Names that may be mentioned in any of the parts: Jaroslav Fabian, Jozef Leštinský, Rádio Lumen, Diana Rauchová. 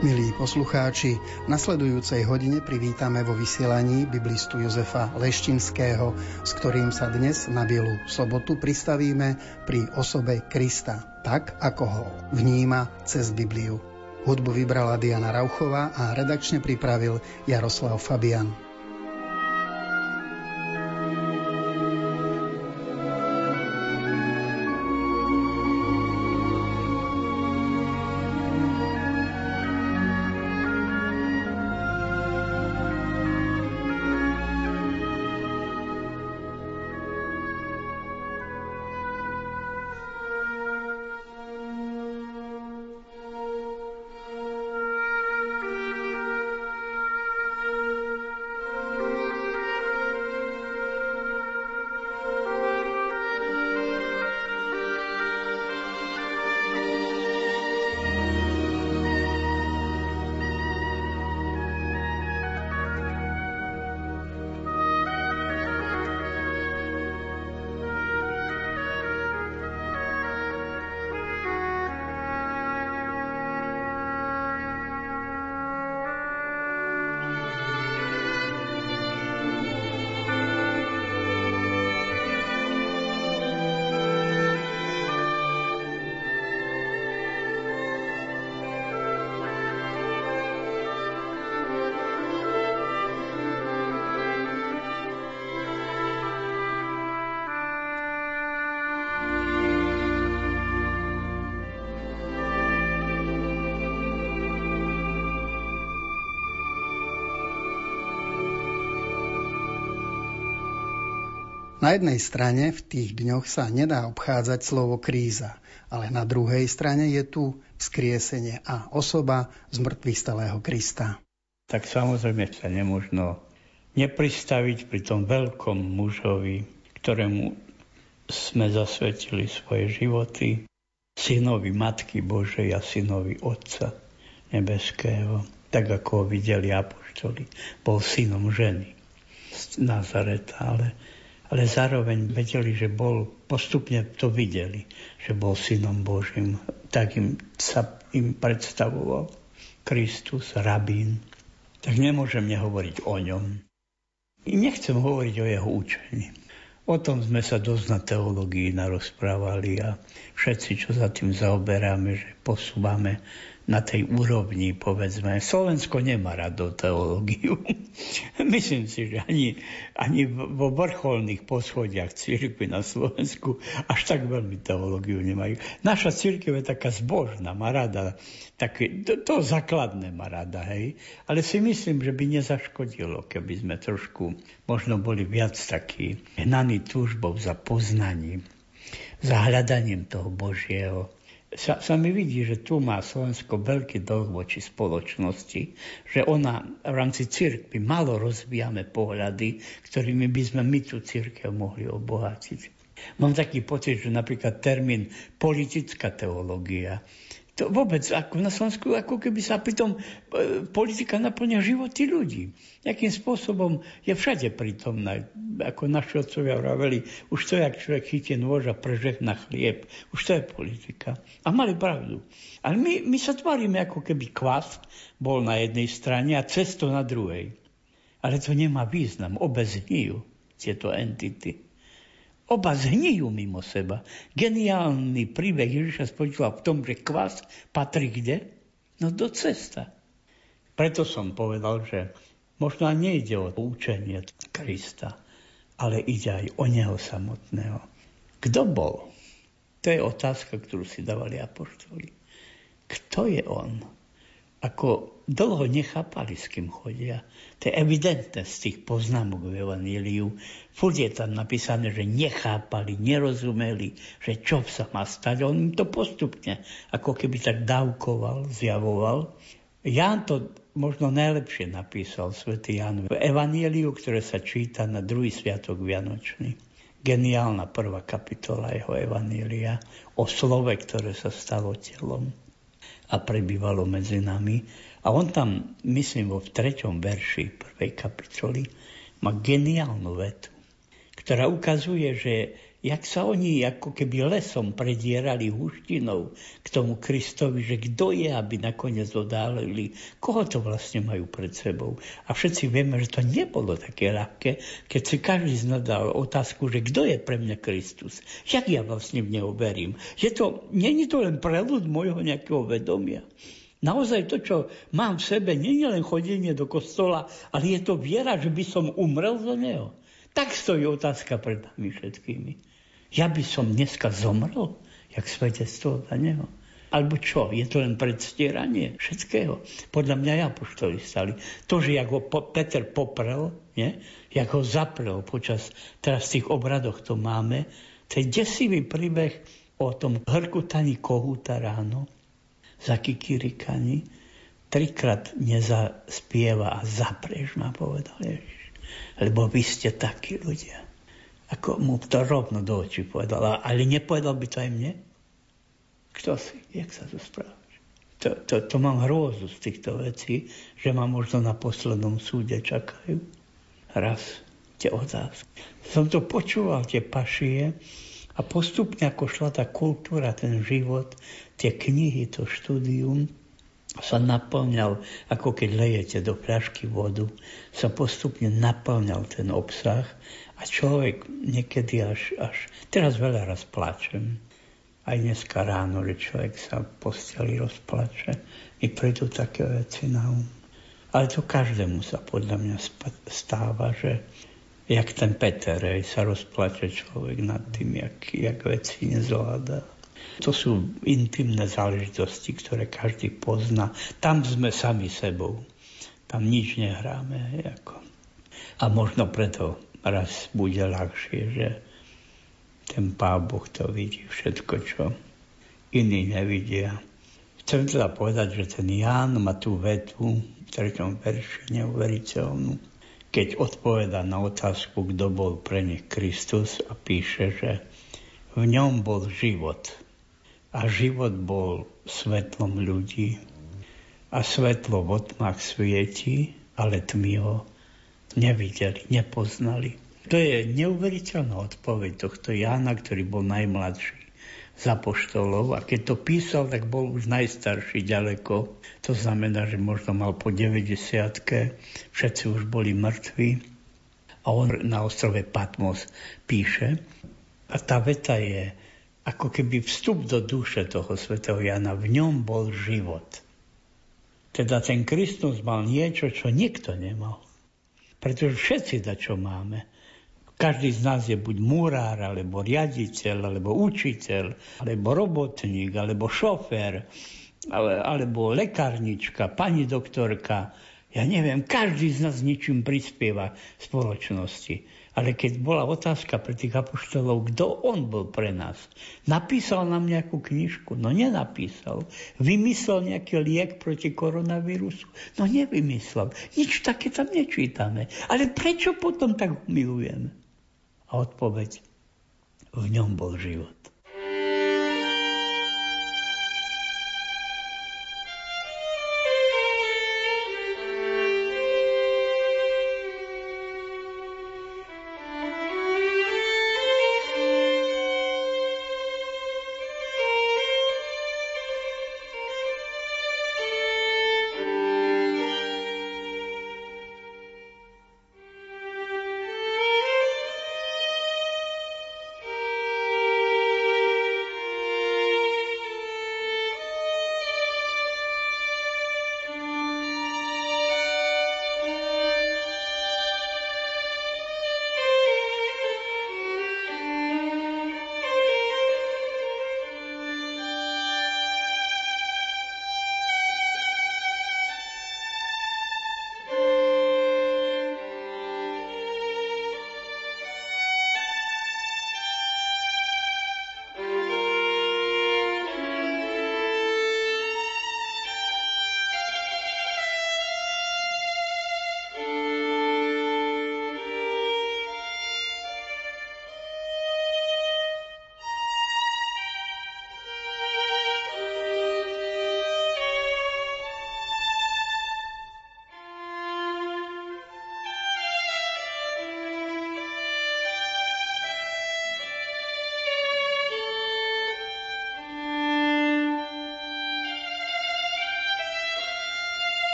Milí poslucháči, v nasledujúcej hodine privítame vo vysielaní biblistu Jozefa Leštinského, s ktorým sa dnes na Bielu sobotu pristavíme pri osobe Krista, tak ako ho vníma cez Bibliu. Hudbu vybrala Diana Rauchová a redakčne pripravil Jaroslav Fabian. Na jednej strane v tých dňoch sa nedá obchádzať slovo kríza, ale na druhej strane je tu vzkriesenie a osoba zmŕtvychstalého Krista. Tak samozrejme sa nemožno nepristaviť pri tom veľkom mužovi, ktorému sme zasvetili svoje životy, synovi Matky Božej a synovi Otca Nebeského, tak ako ho videli apoštoli. Bol synom ženy z Nazareta, ale zároveň vedeli, že bol, postupne to videli, že bol synom Božím. Tak sa im predstavoval Kristus, rabín. Tak nemôžem nehovoriť o ňom. I nechcem hovoriť o jeho učení. O tom sme sa dosť na teológii narozprávali a všetci, čo sa tým zaoberáme, že posúvame na tej úrovni, povedzme. Slovensko nemá rado teológiu. Myslím si, že ani vo vrcholných poschodiach cirkvi na Slovensku až tak veľmi teológiu nemajú. Naša cirkev je taká zbožná, má rada, také, to základné má rada, hej. Ale si myslím, že by nezaškodilo, keby sme trošku možno boli viac takí hnaní túžbou za poznaním, za hľadaním toho Božieho. Sa mi vidí, že tu má Slovensko veľký dlh voči spoločnosti, že ona v rámci cirkvi malo rozvíjame pohľady, ktorými by sme my tú cirkev mohli obohatiť. Mám taký pocit, že napríklad termín politická teológia, to vôbec ako na Slovensku, ako keby sa pritom politika naplňa životy ľudí. Jakým spôsobom je všade pritomná. Ako naši otcovia vraveli, už to, jak človek chytie nôž a prežehná chlieb, už to je politika. A mali pravdu. Ale my sa tvárime, ako keby kvas bol na jednej strane a cesto na druhej. Ale to nemá význam. Obe zhnijú tieto entity. Oba zhnijú mimo seba. Geniálny príbeh Ježiša spočíval v tom, že kvas patrí kde? No do cesta. Preto som povedal, že možno nejde o učenie Krista, ale ide aj o neho samotného. Kto bol? To je otázka, ktorú si dávali apoštoli. Kto je on? Ako dlho nechápali, s kým chodia. To je evidentné z tých poznámok v Evaníliu. Furt je tam napísané, že nechápali, nerozumeli, že čo sa má stať. On im to postupne, ako keby tak dávkoval, zjavoval. Ján to možno najlepšie napísal, svätý Ján, v Evaníliu, ktoré sa číta na druhý sviatok Vianočný. Geniálna prvá kapitola jeho Evanília o slove, ktoré sa stalo telom a prebývalo medzi nami. A on tam, myslím, v 3. verši prvej kapitoly má geniálnu vetu, ktorá ukazuje, že jak sa oni ako keby lesom predierali húštinou k tomu Kristovi, že kto je, aby nakoniec odálili, koho to vlastne majú pred sebou. A všetci vieme, že to nebolo také ľahké, keď si každý znadal otázku, že kto je pre mňa Kristus, jak ja vlastne v neho verím. Že to nie je to len preľud mojho nejakého vedomia. Naozaj to, čo mám v sebe, nie je len chodenie do kostola, ale je to viera, že by som umrel za neho. Tak stojí otázka pred nami všetkými. Ja by som dneska zomrel, jak svedectvo za neho. Alebo čo? Je to len predstieranie všetkého. Podľa mňa apoštoli stali. To, že jak ho Peter poprel, nie? Jak ho zaprel počas teraz tých obradoch, to máme, to je desivý príbeh o tom hrkutaní kohúta ráno, zakikirikani, trikrát nezaspieva a zapreš, ma povedal Ježiš. Lebo vy ste takí ľudia. Ako mu to rovno do očí povedal, ale nepovedal by to aj mne? Kto si? Jak sa to správaš? To mám hrôzu z týchto vecí, že ma možno na poslednom súde čakajú. Raz tie otázky. Som to počúval, tie pašie, a postupne, ako šla tá kultúra, ten život, tie knihy, to štúdium, sa naplňal, ako keď lejete do fľašky vodu, sa postupne naplňal ten obsah a človek niekedy až teraz veľa raz plačem. Aj dneska ráno, že človek sa v posteli rozplače. I prídu také veci na um. Ale to každému sa podľa mňa stáva, že jak ten Peter, sa rozplače človek nad tým, jak veci nezvláda. To sú intimné záležitosti, ktoré každý pozná. Tam sme sami sebou. Tam nič nehráme. A možno preto raz bude ľahšie, že ten Pán Boh to vidí všetko, čo iní nevidia. Chcem teda povedať, že ten Ján má tú vetu v 3. verši neuveriteľnú, keď odpoveda na otázku, kto bol pre nich Kristus, a píše, že v ňom bol život. A život bol svetlom ľudí. A svetlo v tmách svieti, ale tmy ho nevideli, nepoznali. To je neuveriteľná odpoveď tohto Jána, ktorý bol najmladší z apoštolov. A keď to písal, tak bol už najstarší ďaleko. To znamená, že možno mal po 90-ke. Všetci už boli mŕtvi. A on na ostrove Patmos píše. A tá veta je ako keby vstup do duše toho svätého Jana. V ňom bol život. Teda ten Kristus mal niečo, čo nikto nemal. Pretože všetci dačo máme. Každý z nás je buď murár, alebo riaditeľ, alebo učiteľ, alebo robotník, alebo šofér, alebo lekárnička, pani doktorka. Ja neviem, každý z nás ničím prispieva v spoločnosti. Ale keď bola otázka pre tých apoštolov, kto on bol pre nás, napísal nám nejakú knižku? No nenapísal. Vymyslel nejaký liek proti koronavírusu? No nevymyslel. Nič také tam nečítame. Ale prečo potom tak milujeme? A odpoveď, v ňom bol život.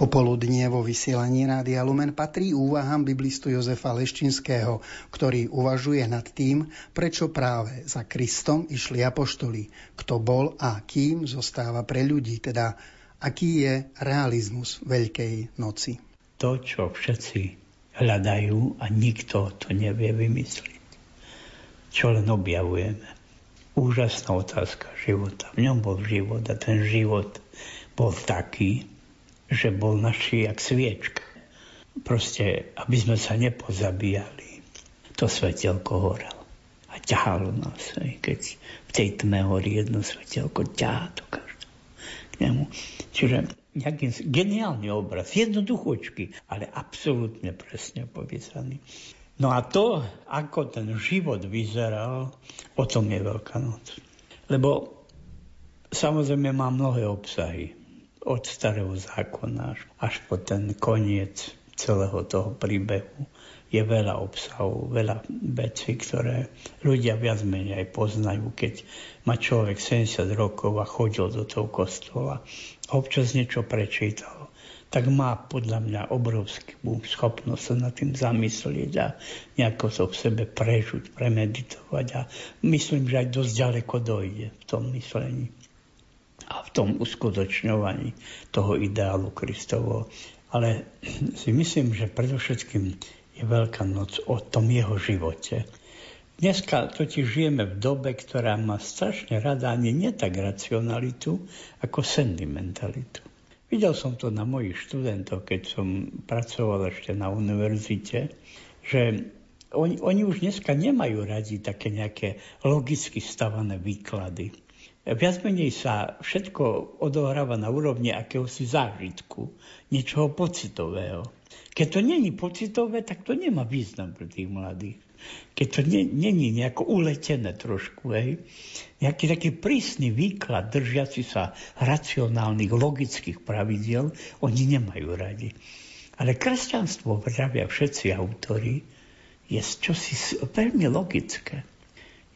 Popoludnie vo vysielaní Rádia Lumen patrí úvahám biblistu Jozefa Leštinského, ktorý uvažuje nad tým, prečo práve za Kristom išli apoštoli, kto bol a kým zostáva pre ľudí, teda aký je realizmus Veľkej noci. To, čo všetci hľadajú a nikto to nevie vymysliť, čo len objavujeme. Úžasná otázka života. V ňom bol život a ten život bol taký, že bol naši jak sviečka. Proste, aby sme sa nepozabíjali, to svetelko horelo a ťahalo nás. Keď v tej tme horí jedno svetelko, ťahá to každého k nemu. Čiže nejaký geniálny obraz, jednoduchúčky, ale absolútne presne popísaný. No a to, ako ten život vyzeral, o tom je Veľká noc. Lebo samozrejme má mnohé obsahy. Od starého zákona až po ten koniec celého toho príbehu je veľa obsahu, veľa vecí, ktoré ľudia viac menej aj poznajú. Keď má človek 70 rokov a chodil do toho kostola, občas niečo prečítal, tak má podľa mňa obrovskú schopnosť sa nad tým zamyslieť a nejako to v sebe prežuť, premeditovať. A myslím, že aj dosť ďaleko dojde v tom myslení a v tom uskutočňovaní toho ideálu Kristovo. Ale si myslím, že predovšetkým je Veľká noc o tom jeho živote. Dneska totiž žijeme v dobe, ktorá má strašne rada ani netak racionalitu, ako sentimentalitu. Videl som to na mojich študentoch, keď som pracoval ešte na univerzite, že oni už dneska nemajú radi také nejaké logicky stavané výklady. Viac menej sa všetko odohráva na úrovni akéhosi zážitku, niečoho pocitového. Keď to není pocitové, tak to nemá význam pre tých mladých. Keď to není nejako uletené trošku, nejaký taký prísny výklad držiaci sa racionálnych, logických pravidiel, oni nemajú radi. Ale kresťanstvo, vravia všetci autori, je čosi veľmi logické.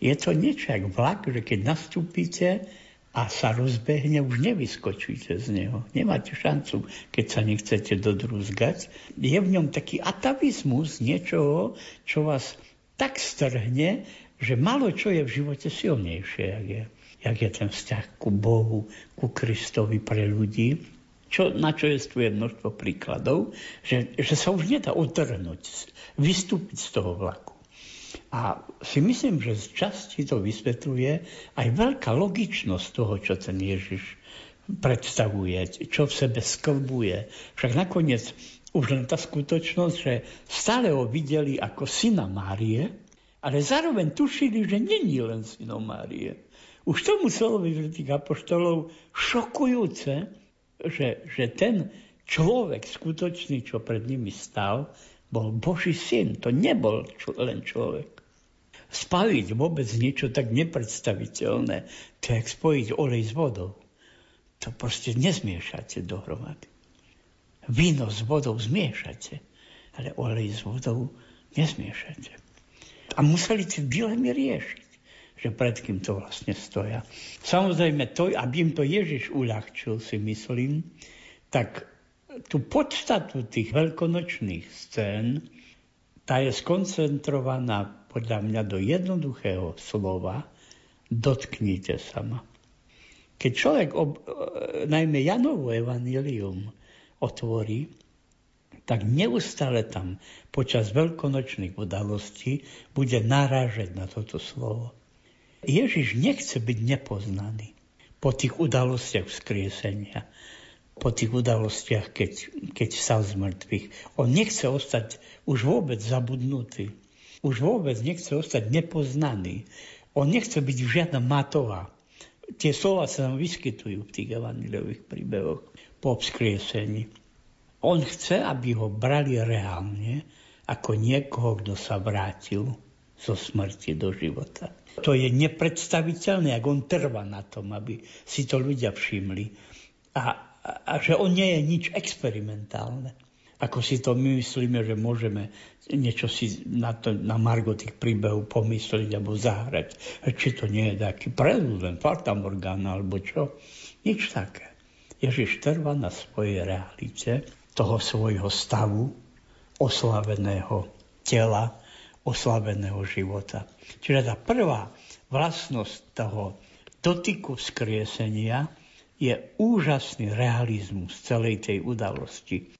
Je to niečo jak vlak, že keď nastúpite a sa rozbehne, už nevyskočíte z neho. Nemáte šancu, keď sa nechcete dodrúzgať. Je v ňom taký atavizmus niečoho, čo vás tak strhne, že málo čo je v živote silnejšie, jak je ten vzťah ku Bohu, ku Kristovi pre ľudí. Na čo je množstvo príkladov, že sa už nedá otrhnúť, vystúpiť z toho vlaku. A si myslím, že z časti to vysvetľuje aj veľká logičnosť toho, čo ten Ježiš predstavuje, čo v sebe sklbuje. Však nakoniec už len tá skutočnosť, že stále ho videli ako syna Márie, ale zároveň tušili, že není len synom Márie. Už to muselo byť pre tých apoštolov šokujúce, že ten človek skutočný, čo pred nimi stál, bol Boží syn, to nebol len človek. Spaviť vôbec niečo tak nepredstaviteľné, to je jak spojiť olej s vodou. To proste nezmiešate dohromady. Víno s vodou zmiešate, ale olej s vodou nezmiešate. A museli tie dilemy riešiť, že pred kým to vlastne stoja. Samozrejme, to, aby im to Ježiš uľahčil, si myslím, tak tú podstatu tých veľkonočných scén, tá je skoncentrovaná podľa mňa do jednoduchého slova dotknite sa ma. Keď človek najmä Janovo evanjelium otvorí, tak neustále tam počas veľkonočných udalostí bude narážať na toto slovo. Ježiš nechce byť nepoznaný po tých udalostiach vzkriesenia, po tých udalostiach, keď stal z mŕtvych. On nechce ostať už vôbec zabudnutý. Už vôbec nechce ostať nepoznaný. On nechce byť žiadna matová. Tie slova sa nám vyskytujú v tých evanjeliových príbehoch po vzkriesení. On chce, aby ho brali reálne ako niekoho, kto sa vrátil zo smrti do života. To je nepredstaviteľné, ak on trvá na tom, aby si to ľudia všimli. A že on nie je nič experimentálne. Ako si to my myslíme, že môžeme niečo si na margo tých príbehov pomyslieť alebo zahrať. Či to nie je taký preľud, len Fata Morgana, alebo čo. Nič také. Ježiš trvá na svojej realite toho svojho stavu, oslaveného tela, oslaveného života. Čiže tá prvá vlastnosť toho dotyku vzkriesenia je úžasný realizmus celej tej udalosti.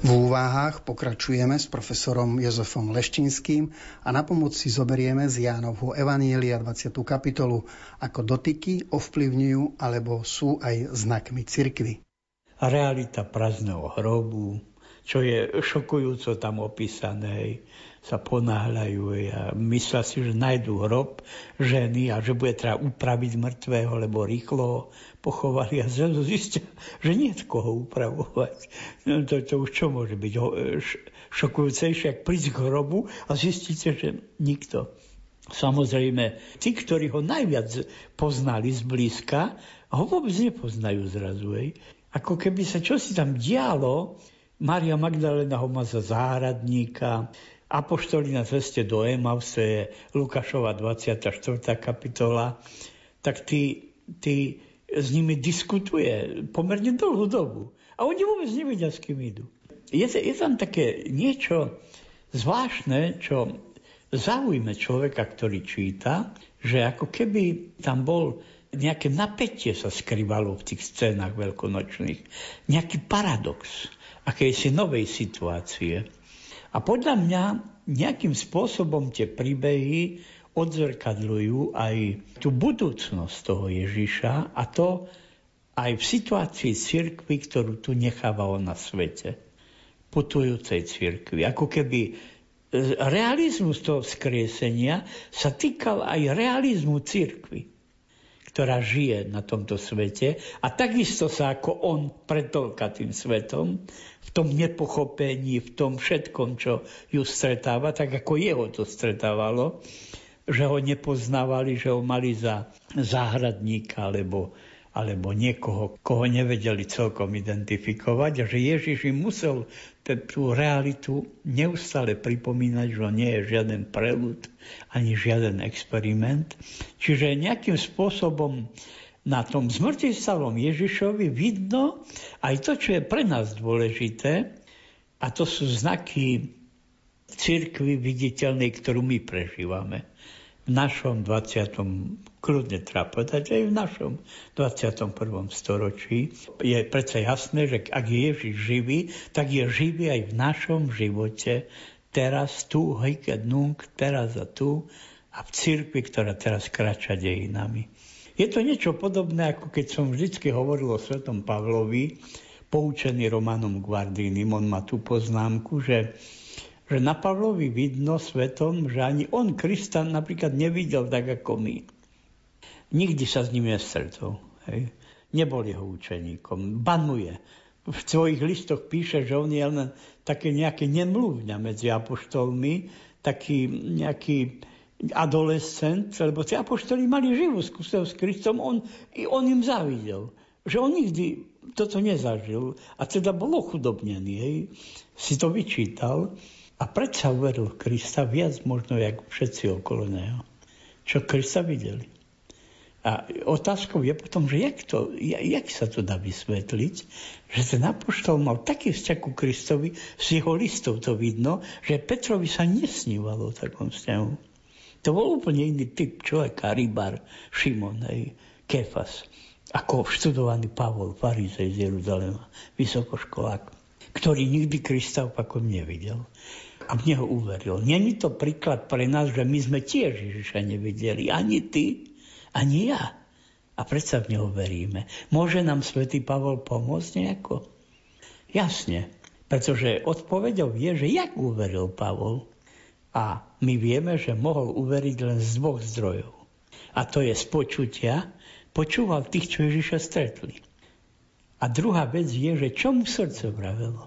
V úvahách pokračujeme s profesorom Jozefom Leštinským a na pomoc si zoberieme z Jánovho Evanielia 20. kapitolu, ako dotyky ovplyvňujú alebo sú aj znakmi cirkvi. Realita prázdneho hrobu, čo je šokujúco tam opísané, sa ponáhľajú a myslia si, že nájdú hrob ženy a že bude treba upraviť mŕtvého, lebo rýchlo pochovali a zistia, že nie je koho upravovať. To už čo môže byť šokujúcejšie, ak prísť k hrobu a zistíte, že nikto. Samozrejme, tí, ktorí ho najviac poznali zblízka, ho vôbec nepoznajú zrazu. Ako keby sa čosi tam dialo, Mária Magdalena ho má za záhradníka, Apoštoli na ceste do Emausu je Lukášova 24. kapitola, tak tí s nimi diskutuje pomerne dlhú dobu. A oni vôbec nevedia, s kým idú. Je tam také niečo zvláštne, čo zaujme človeka, ktorý číta, že ako keby tam bol nejaké napätie sa skrývalo v tých scénách veľkonočných. Nejaký paradox akejsi novej situácie. A podľa mňa nejakým spôsobom tie príbehy odzrkadľujú aj tú budúcnosť toho Ježiša a to aj v situácii cirkvi, ktorú tu nechávalo na svete, putujúcej cirkvi. Ako keby realizmus toho vzkriesenia sa týkal aj realizmu cirkvi, ktorá žije na tomto svete a takisto sa ako on pretolka tým svetom, v tom nepochopení, v tom všetkom, čo ju stretáva, tak ako jeho to stretávalo, že ho nepoznávali, že ho mali za záhradníka alebo niekoho, koho nevedeli celkom identifikovať a že Ježiš im musel tú realitu neustále pripomínať, že on nie je žiaden prelud ani žiaden experiment. Čiže nejakým spôsobom na tom zmŕtvychvstalom Ježišovi vidno aj to, čo je pre nás dôležité, a to sú znaky cirkvi viditeľnej, ktorú my prežívame. V našom 20. kľudne treba povedať, aj v našom 21. storočí je predsa jasné, že ak je Ježiš živý, tak je živý aj v našom živote. Teraz tu, heiket nunc, teraz a tu a v cirkvi, ktorá teraz kráča dejinami. Je to niečo podobné, ako keď som vždycky hovoril o svätom Pavlovi, poučený Románom Guardinim. On má tú poznámku, že na Pavlovi vidno svetom, že ani on Krista napríklad nevidel tak ako my. Nikdy sa s ním nestretol. Nebol jeho učeníkom. Banuje. V svojich listoch píše, že on je len také nejaké nemluvňa medzi apoštolmi, taký nejaký adolescent, lebo tí apoštoli mali živú skúsenosť s Kristom, on im závidel, že on nikdy toto nezažil a teda bol ochudobnený, si to vyčítal a predsa uveril Krista viac možno, jak všetci okolo neho, čo Krista videli. A otázkou je potom, že jak sa to dá vysvetliť, že ten apoštol mal taký vzťah ku Kristovi, z jeho listov to vidno, že Petrovi sa nesnívalo o takom vzťahu. To bol úplne iný typ človeka, rybár, Šimon, Kefas, ako študovaný Pavol, farizej z Jeruzalema, vysokoškolák, ktorý nikdy Krista opakom nevidel. A mne ho uveril. Není to príklad pre nás, že my sme tiež Ježiša nevideli, ani ty, ani ja. A predsa v neho veríme. Môže nám svätý Pavol pomôcť nejako? Jasne, pretože odpoveďou je, že jak uveril Pavol. A my vieme, že mohol uveriť len z dvoch zdrojov. A to je z počutia. Počúval tých, čo Ježiša stretli. A druhá vec je, že čo mu srdce vravelo.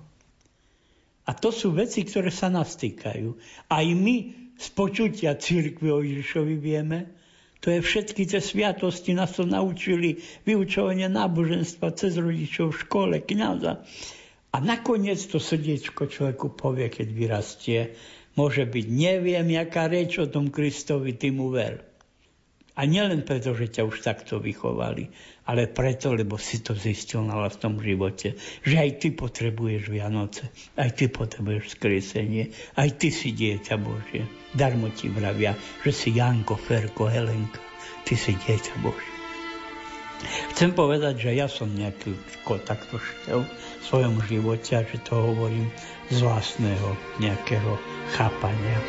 A to sú veci, ktoré sa nás týkajú. Aj my z počutia cirkvi o Ježišovi vieme. To je všetky tie sviatosti, nás to naučili, vyučovanie náboženstva cez rodičov v škole, kňaza. A nakoniec to srdiečko človeku povie, keď vyrastie, môže byť, neviem, jaká reč o tom Kristovi, ty mu ver. A nielen preto, že ťa už takto vychovali, ale preto, lebo si to zistil na vlastnom živote, že aj ty potrebuješ Vianoce, aj ty potrebuješ vzkriesenie, aj ty si dieťa Božie. Darmo ti vravia, že si Janko, Ferko, Helenka, ty si dieťa Božie. Chcem povedať, že ja som nejaký takto šiel v svojom živote a že to hovorím z vlastného nejakého chápania.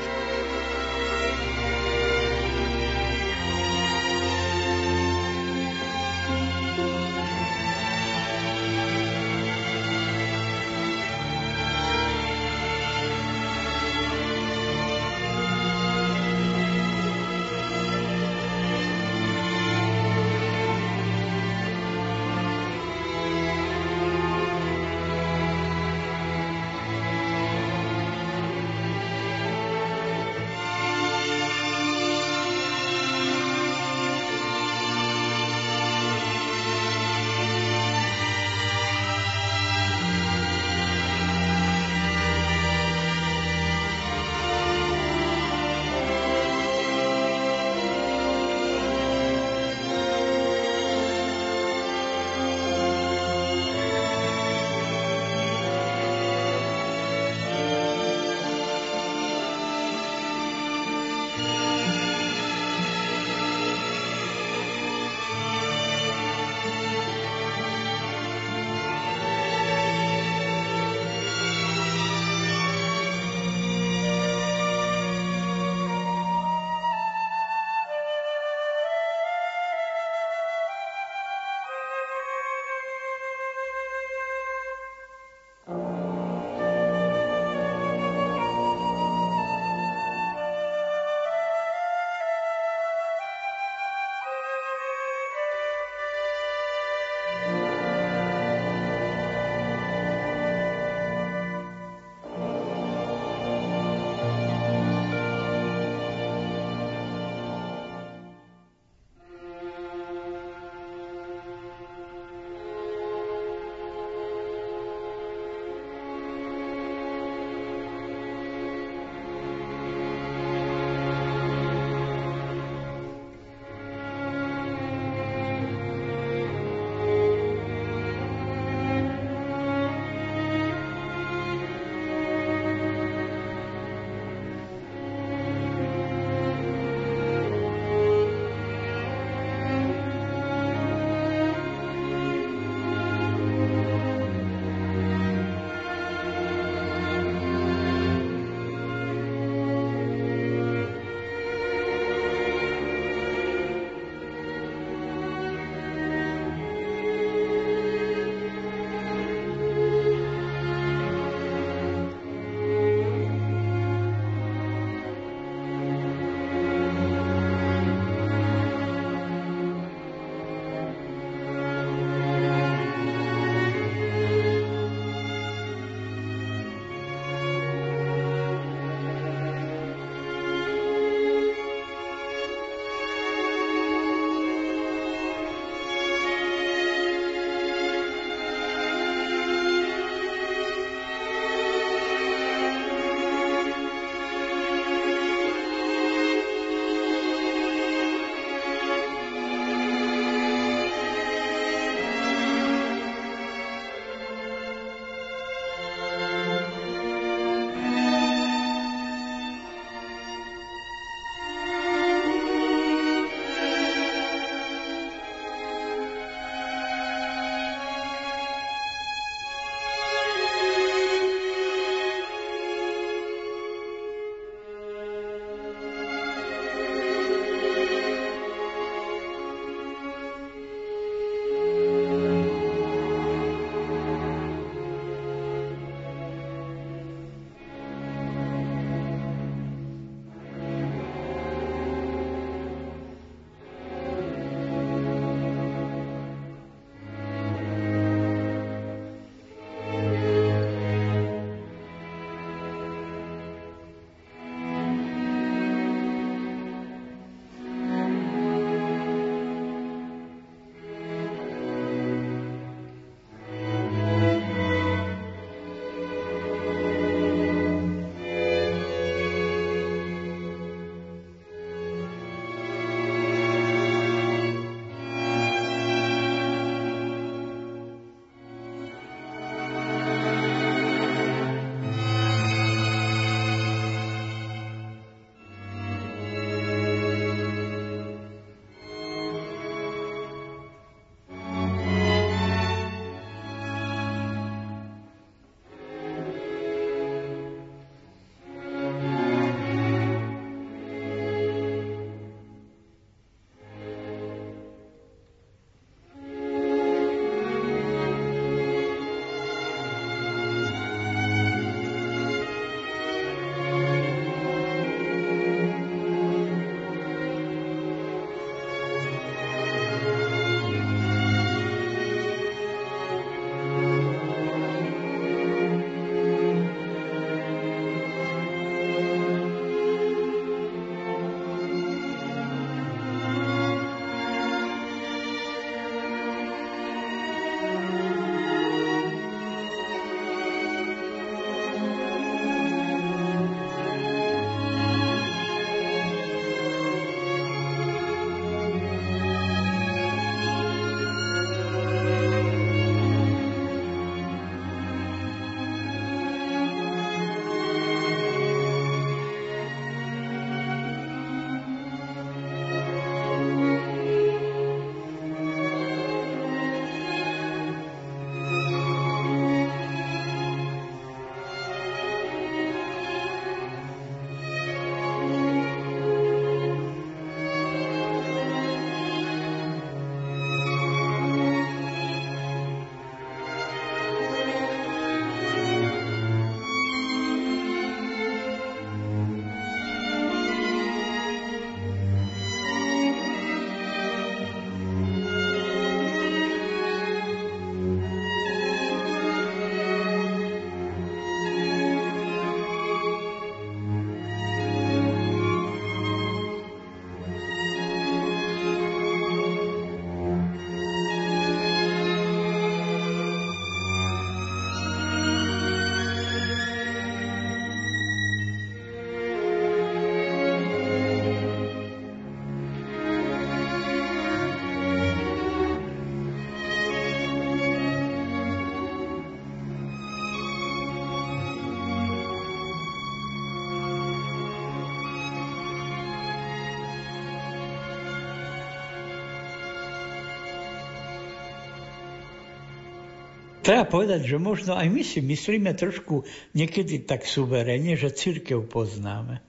Treba povedať, že možno aj my si myslíme trošku niekedy tak suverene, že cirkev poznáme.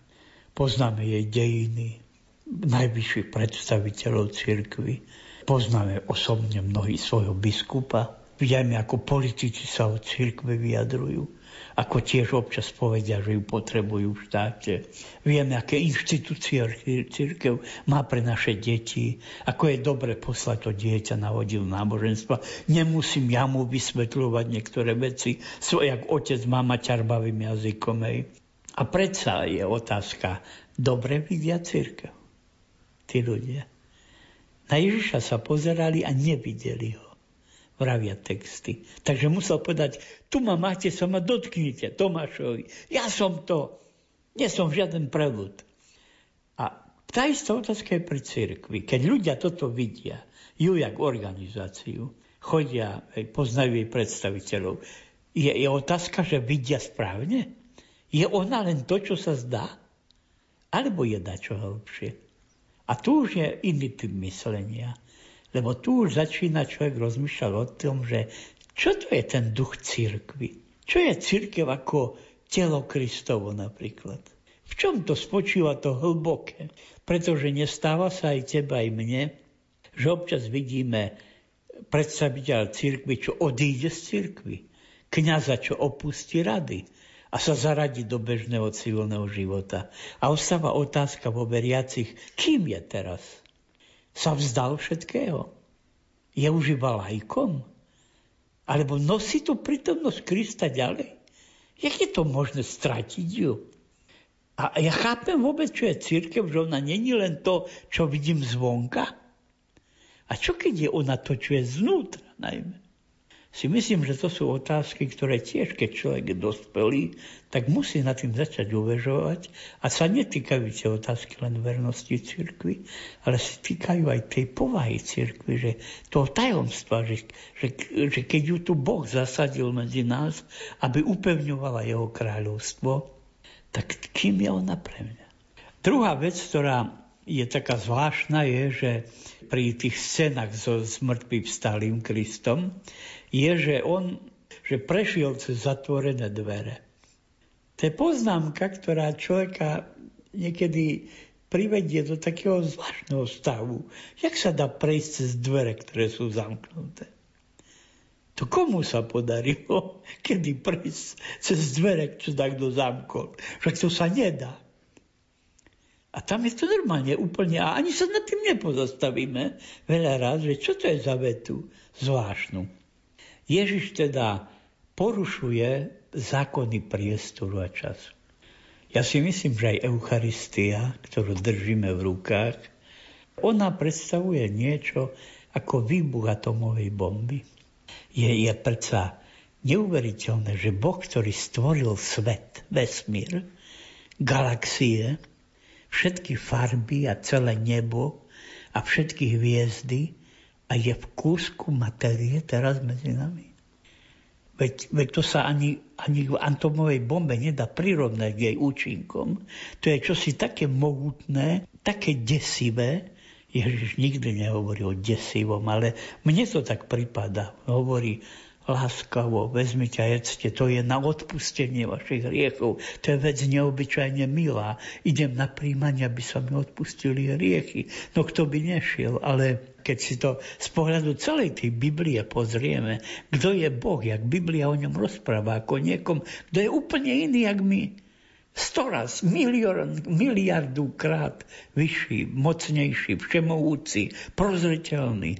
Poznáme jej dejiny, najvyšších predstaviteľov cirkvi. Poznáme osobne mnohí svojho biskupa. Vieme, ako politici sa o cirkvi vyjadrujú. Ako tiež občas povedia, že ju potrebujú v štáte. Vieme, aké inštitúcie cirkev má pre naše deti, ako je dobre poslať to dieťa na hodinu náboženstva. Nemusím ja mu vysvetľovať niektoré veci, jak otec mama ťarbavým jazykom. A predsa je otázka, dobre vidia cirkev tí ľudia? Na Ježiša sa pozerali a nevideli ho, vravia texty. Takže musel povedať, tu ma máte, sa ma dotknite, Tomášovi. Ja som to. Nie som žiaden prevod. A tá istá otázka je pri cirkvi. Keď ľudia toto vidia, ju jak organizáciu, chodia, poznajú jej predstaviteľov, je otázka, že vidia správne? Je ona len to, čo sa zdá? Alebo je dačo hlbšie? A tu už je iný typ myslenia. Lebo tu už začína človek rozmýšľať o tom, že čo to je ten duch cirkvi? Čo je cirkev ako telo Kristovo napríklad? V čom to spočíva to hlboké? Pretože nestáva sa aj teba, aj mne, že občas vidíme predstaviteľa cirkvi, čo odíde z cirkvi, kňaza, čo opustí rady a sa zaradí do bežného civilného života. A ostáva otázka vo veriacich, kým je teraz? Sa vzdal všetkého? Je už iba laikom? Alebo nosí tú prítomnosť Krista ďalej? Jak je to možné stratiť ju? A ja chápem vôbec, čo je cirkev, že ona není len to, čo vidím zvonka. A čo keď je ona to, čo je znútra najmä? Si myslím, že to sú otázky, ktoré tiež, keď človek je dospelý, tak musí nad tým začať uvažovať a sa netýkajú tie otázky len vernosti cirkvi, ale sa týkajú aj tej povahy cirkvi, že toho tajomstva, že keď ju tu Boh zasadil medzi nás, aby upevňovala jeho kráľovstvo, tak kým je ona pre mňa? Druhá vec, ktorá je taká zvláštna, je, že pri tých scénach so zmrtvým vstalým Kristom, je, že on prešiel cez zatvorené dvere. To je poznámka, ktorá človeka niekedy privedie do takého zvláštneho stavu. Jak sa dá prejsť cez dvere, ktoré sú zamknuté? To komu sa podarilo, kedy prejsť cez dvere, čo takto zamkol? Však to sa nedá. A tam je to normálne úplne, a ani sa nad tým nepozastavíme veľa raz, že čo to je za vetu zvláštnu. Ježiš teda porušuje zákony priestoru a času. Ja si myslím, že aj Eucharistia, ktorú držíme v rukách, ona predstavuje niečo ako výbuch atomovej bomby. Je predsa neuveriteľné, že Boh, ktorý stvoril svet, vesmír, galaxie, všetky farby a celé nebo a všetky hviezdy, a je v kúsku materie teraz medzi nami. Veď to sa ani v atomovej bombe nedá prirovnať k jej účinkom. To je čosi také mohutné, také desivé. Ježiš nikdy nehovorí o desivom, ale mne to tak pripadá. Hovorí láskavo, vezmite a jedzte, to je na odpustenie vašich hriechov. To je vec neobyčajne milá. Idem na príjmanie, aby sa mi odpustili hriechy. No kto by nešiel, ale keď si to z pohľadu celej tej Biblie pozrieme, kto je Boh, jak Biblia o ňom rozpráva, ako niekom, kto je úplne iný, jak my. 100 raz, miliardu krát vyšší, mocnejší, všemohúci, prozreteľný,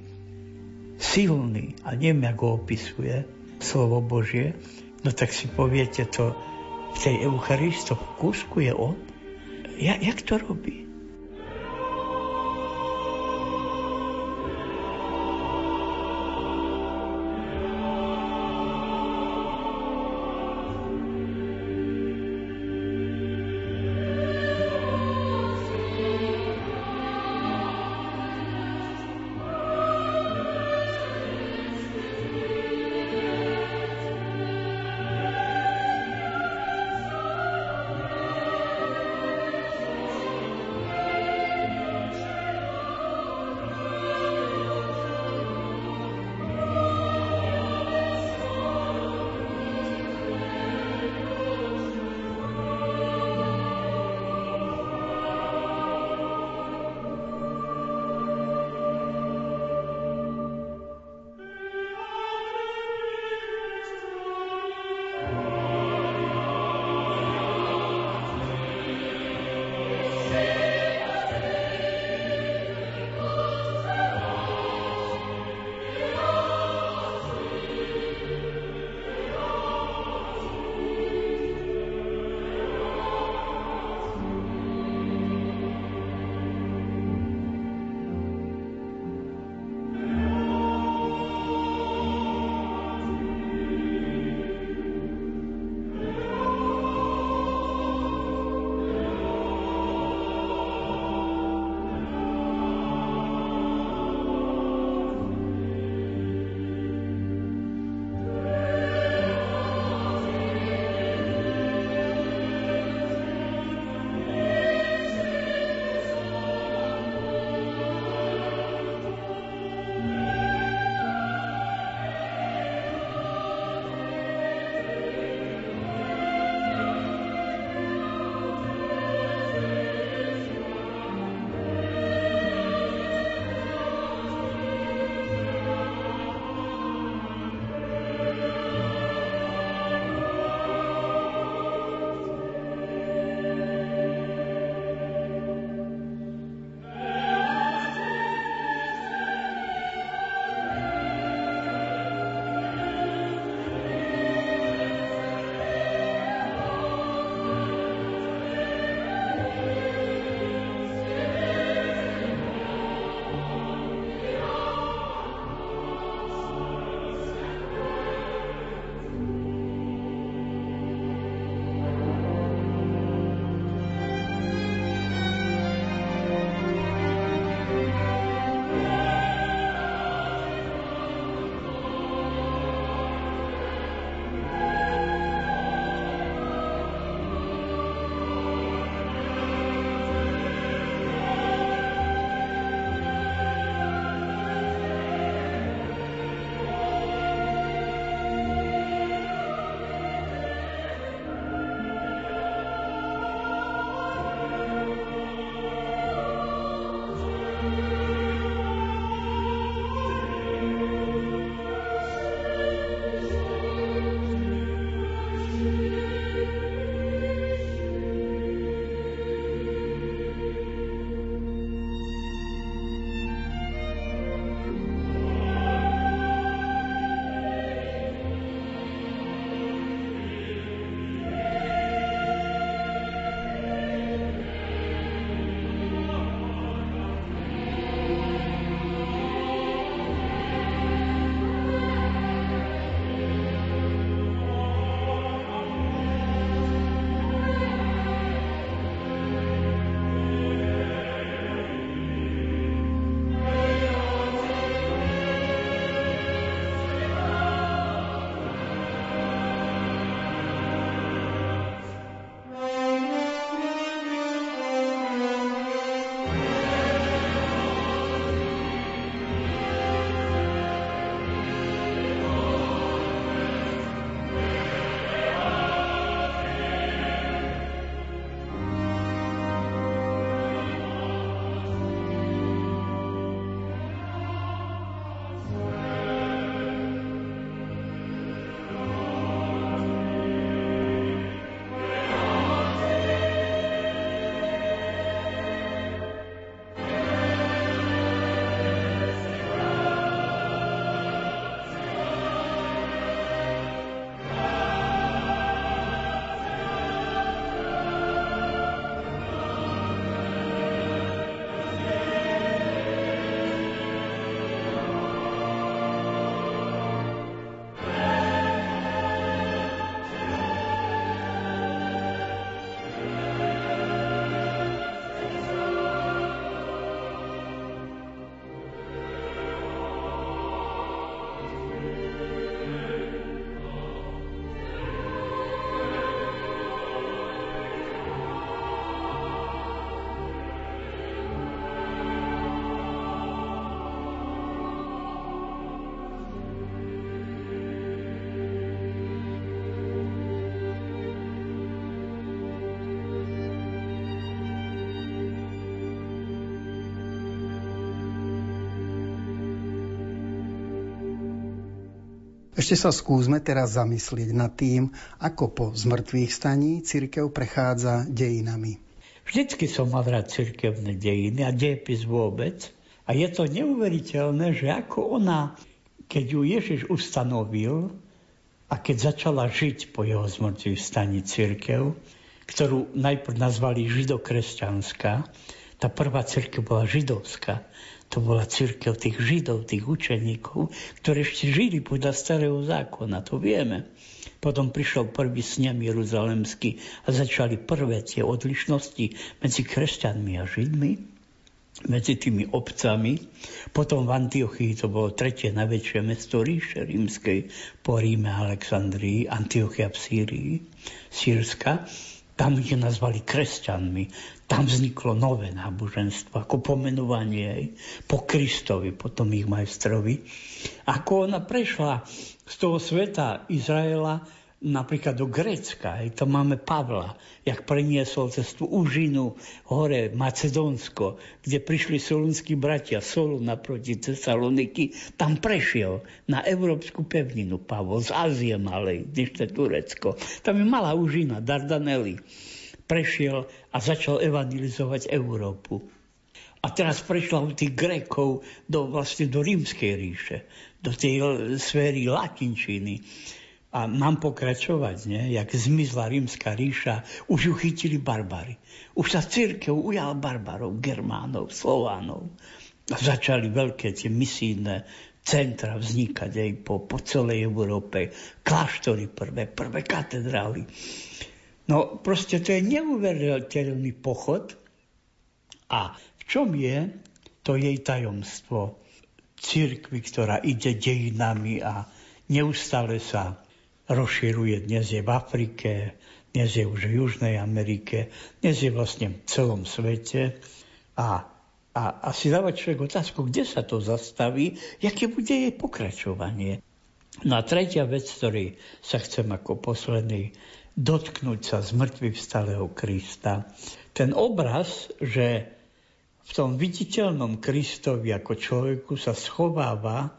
silný, a neviem, jak ho opisuje slovo Božie, no tak si poviete to, v tej Eucharistii v kúsku je on. Jak to robí? Ešte sa skúsme teraz zamyslieť nad tým, ako po zmrtvých staní cirkev prechádza dejinami. Vždycky som mal rád cirkevné dejiny a dejepis vôbec. A je to neuveriteľné, že ako ona, keď ju Ježiš ustanovil a keď začala žiť po jeho zmrtvých staní cirkev, ktorú najprv nazvali židokresťanská, tá prvá cirkev bola židovská. To bola cirkev tých židov, tých učeníkov, ktorí ešte žili podľa starého zákona, to vieme. Potom prišiel prvý snem jeruzalemský a začali prvé tie odlišnosti medzi kresťanmi a židmi, medzi tými obcami. Potom v Antiochii, to bolo tretie najväčšie mesto ríše rímskej, po Ríme a Alexandrii, Antiochia v Sýrii, Sýrska. Tam ich nazvali kresťanmi. Tam vzniklo nové náboženstvo, ako pomenovanie po Kristovi, potom ich majstrovi. Ako ona prešla z toho sveta Izraela napríklad do Grécka, aj to máme Pavla, jak preniesol cez tú úžinu hore Macedónsko, kde prišli solúnski bratia, Solún naproti Tesaloniky, tam prešiel na európsku pevninu Pavol, z Ázie malej, dnešné Turecko. Tam je malá úžina, Dardanely. Prešiel a začal evangelizovať Európu. A teraz prešla od tých Grékov vlastne do Rímskej ríše, do tej sféry latinčiny. A mám pokračovať, nie? Jak zmizla rímska ríša, už ju chytili barbary. Už sa cirkev ujal barbarov, Germánov, Slovánov. A začali veľké tie misijné centra vznikať aj po celej Európe. Kláštory prvé katedrály. No proste to je neuveriteľný pochod. A v čom je to jej tajomstvo? Cirkvi, ktorá ide dejinami a neustále sa rozširuje. Dnes je v Afrike, dnes je už v Južnej Amerike, dnes je vlastne v celom svete. A si dáva človek otázku, kde sa to zastaví, aké bude jej pokračovanie. No a tretia vec, ktorej sa chcem ako posledný dotknúť, sa zmŕtvychvstalého Krista. Ten obraz, že v tom viditeľnom Kristovi ako človeku sa schováva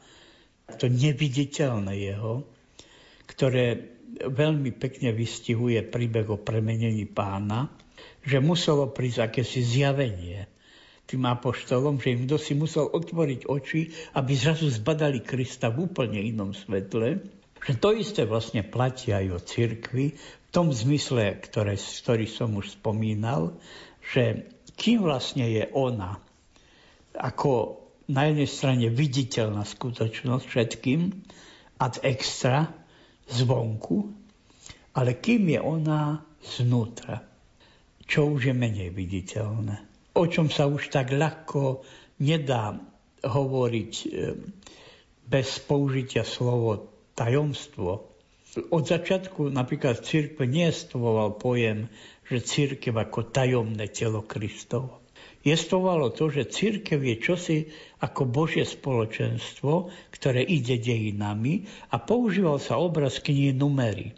to neviditeľné jeho, ktoré veľmi pekne vystihuje príbeh o premenení Pána, že muselo prísť akési zjavenie tým apoštolom, že im kto si musel otvoriť oči, aby zrazu zbadali Krista v úplne inom svetle. Že to isté vlastne platí aj o cirkvi, v tom zmysle, ktorý som už spomínal, že kým vlastne je ona, ako na jednej strane viditeľná skutočnosť všetkým, ad extra, zvonku, ale kým je ona znútra, čo už je menej viditeľné, o čom sa už tak ľahko nedá hovoriť bez použitia slovo tajomstvo. Od začiatku napríklad v cirkvi neestvoval pojem, že cirkev ako tajomné telo Kristovo. Jestvovalo to, že cirkev je čosi ako Božie spoločenstvo, ktoré ide dejinami, a používal sa obraz knihy Númery.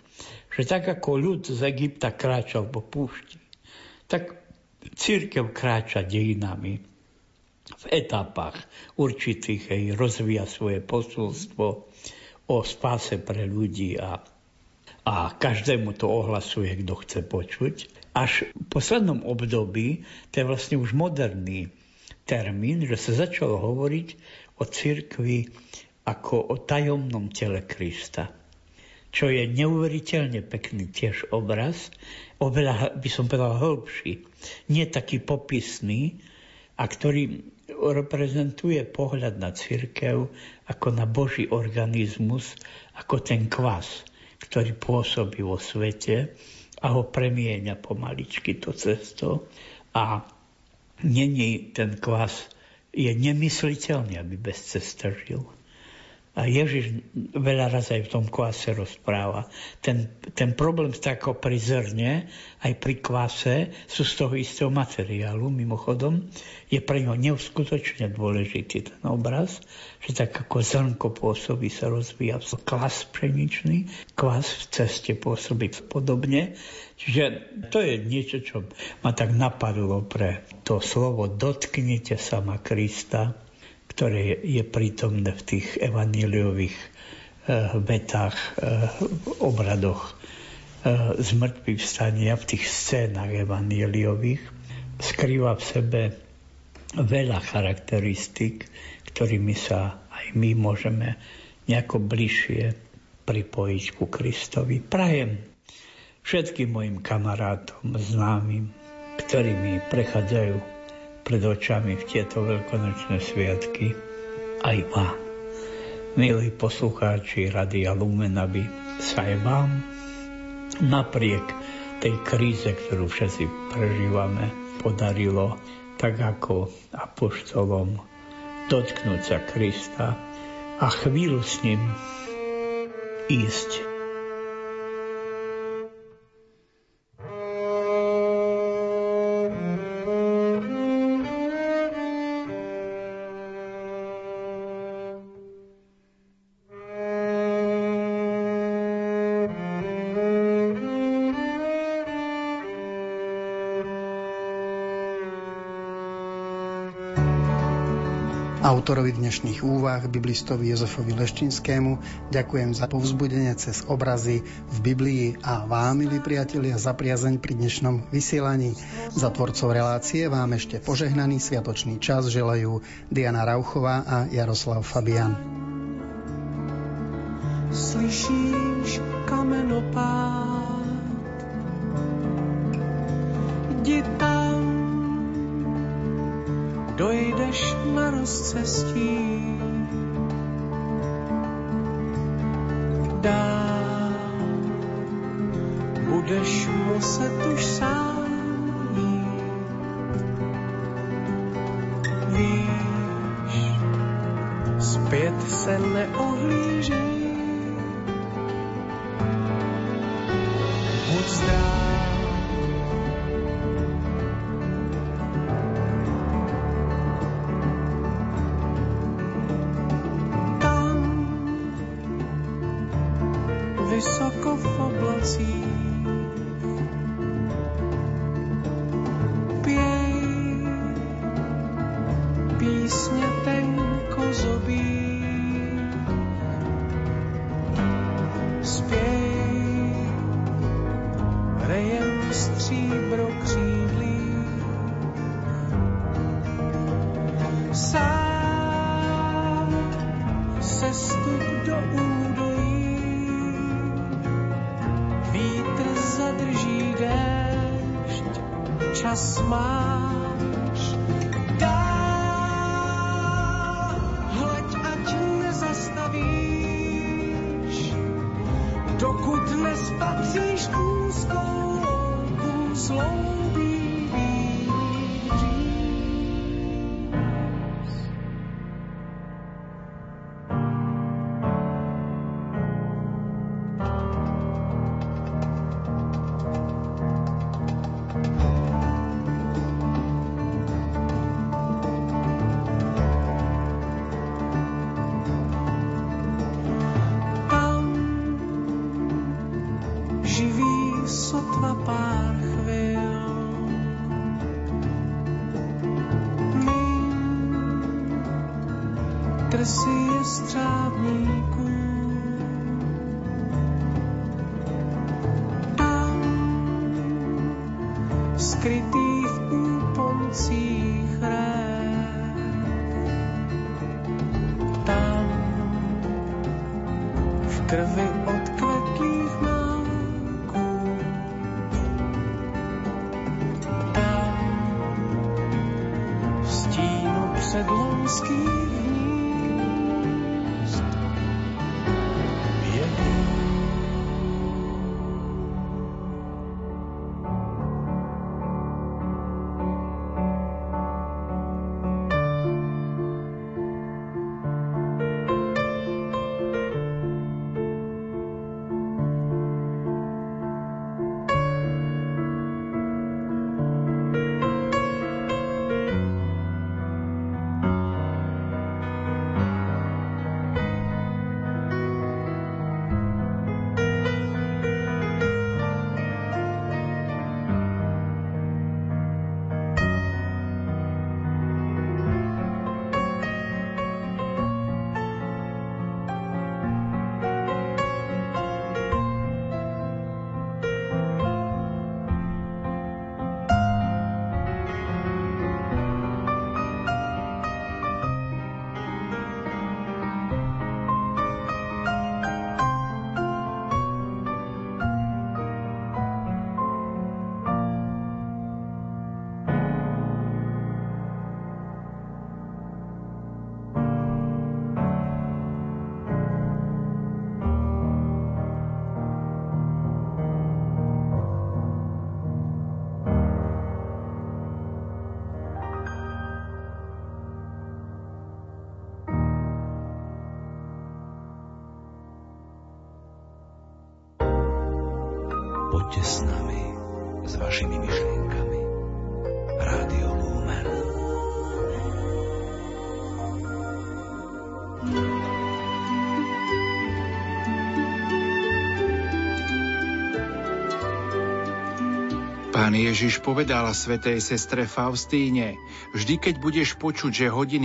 Že tak ako ľud z Egypta kráčal po púšti, tak cirkev kráča dejinami v etapách určitých, hej, rozvíja svoje posolstvo o spáse pre ľudí a každému to ohlasuje, kto chce počuť. Až v poslednom období, to je vlastne už moderný termín, že sa začalo hovoriť o cirkvi ako o tajomnom tele Krista. Čo je neuveriteľne pekný tiež obraz, oveľa, by som povedal, hĺbší. Nie taký popisný, a ktorý reprezentuje pohľad na cirkev ako na Boží organizmus, ako ten kvas, ktorý pôsobí vo svete a ho premieňa pomaličky to cesto, a není ten kvas, je nemysliteľný, aby bez cesta žil. A Ježiš veľa raz aj v tom kvase rozpráva. Ten problém tak ako pri zrne, aj pri kvase sú z toho istého materiálu, mimochodom, je pre ňo neuskutočne dôležitý ten obraz, že tak ako zrnko pôsobí, sa rozvíja kvas pšeničný, kvas v ceste pôsobí podobne. Čiže to je niečo, čo ma tak napadlo pre to slovo dotknite sa ma Krista, ktoré je prítomné v tých evanjeliových vetách, obradoch, z mŕtvych vstania v tých scénach evanjeliových skrýva v sebe veľa charakteristík, ktorými sa aj my môžeme nejako bližšie pripojiť ku Kristovi. Prajem všetkým mojim kamarátom, známym, ktorí mi prechádzajú pred očami v tieto veľkonočné sviatky, aj vám, milí poslucháči Rádia Lumen, aby sa aj vám napriek tej kríze, ktorú všetci prežívame, podarilo tak ako apoštolom dotknúť sa Krista a chvíľu s ním ísť. Autorovi dnešných úvah, biblistovi Jozefovi Leštinskému, ďakujem za povzbudenie cez obrazy v Biblii a vám, milí priatelia, za priazeň pri dnešnom vysielaní. Za tvorcov relácie vám ešte požehnaný sviatočný čas želajú Diana Rauchová a Jaroslav Fabian. Slyšíš kamenopád? Jdi tam, dojdeš na rozcestí, dál budeš muset už sám jít. Víš, zpět se neohlížej, buď zdrá. Vysoko v oblacích pěj písně tenkozobí, zpěj rejem stříbro křídlí, sám sestup do údolí. Vítr zadrží déšť, čas máš. Dál, hleď ať nezastavíš, dokud nespatříš úzkou louku sloubí výříz. Trsy je střávníků, tam skrytý v úponcích rek, tam v krvi odkvetlých máků, tam v stínu předlomských dní. Buďte s nami, s vašimi myšlienkami. Rádio Lumen. Pán Ježiš povedal svätej sestre Faustíne: vždy, keď budeš počuť, že hodiny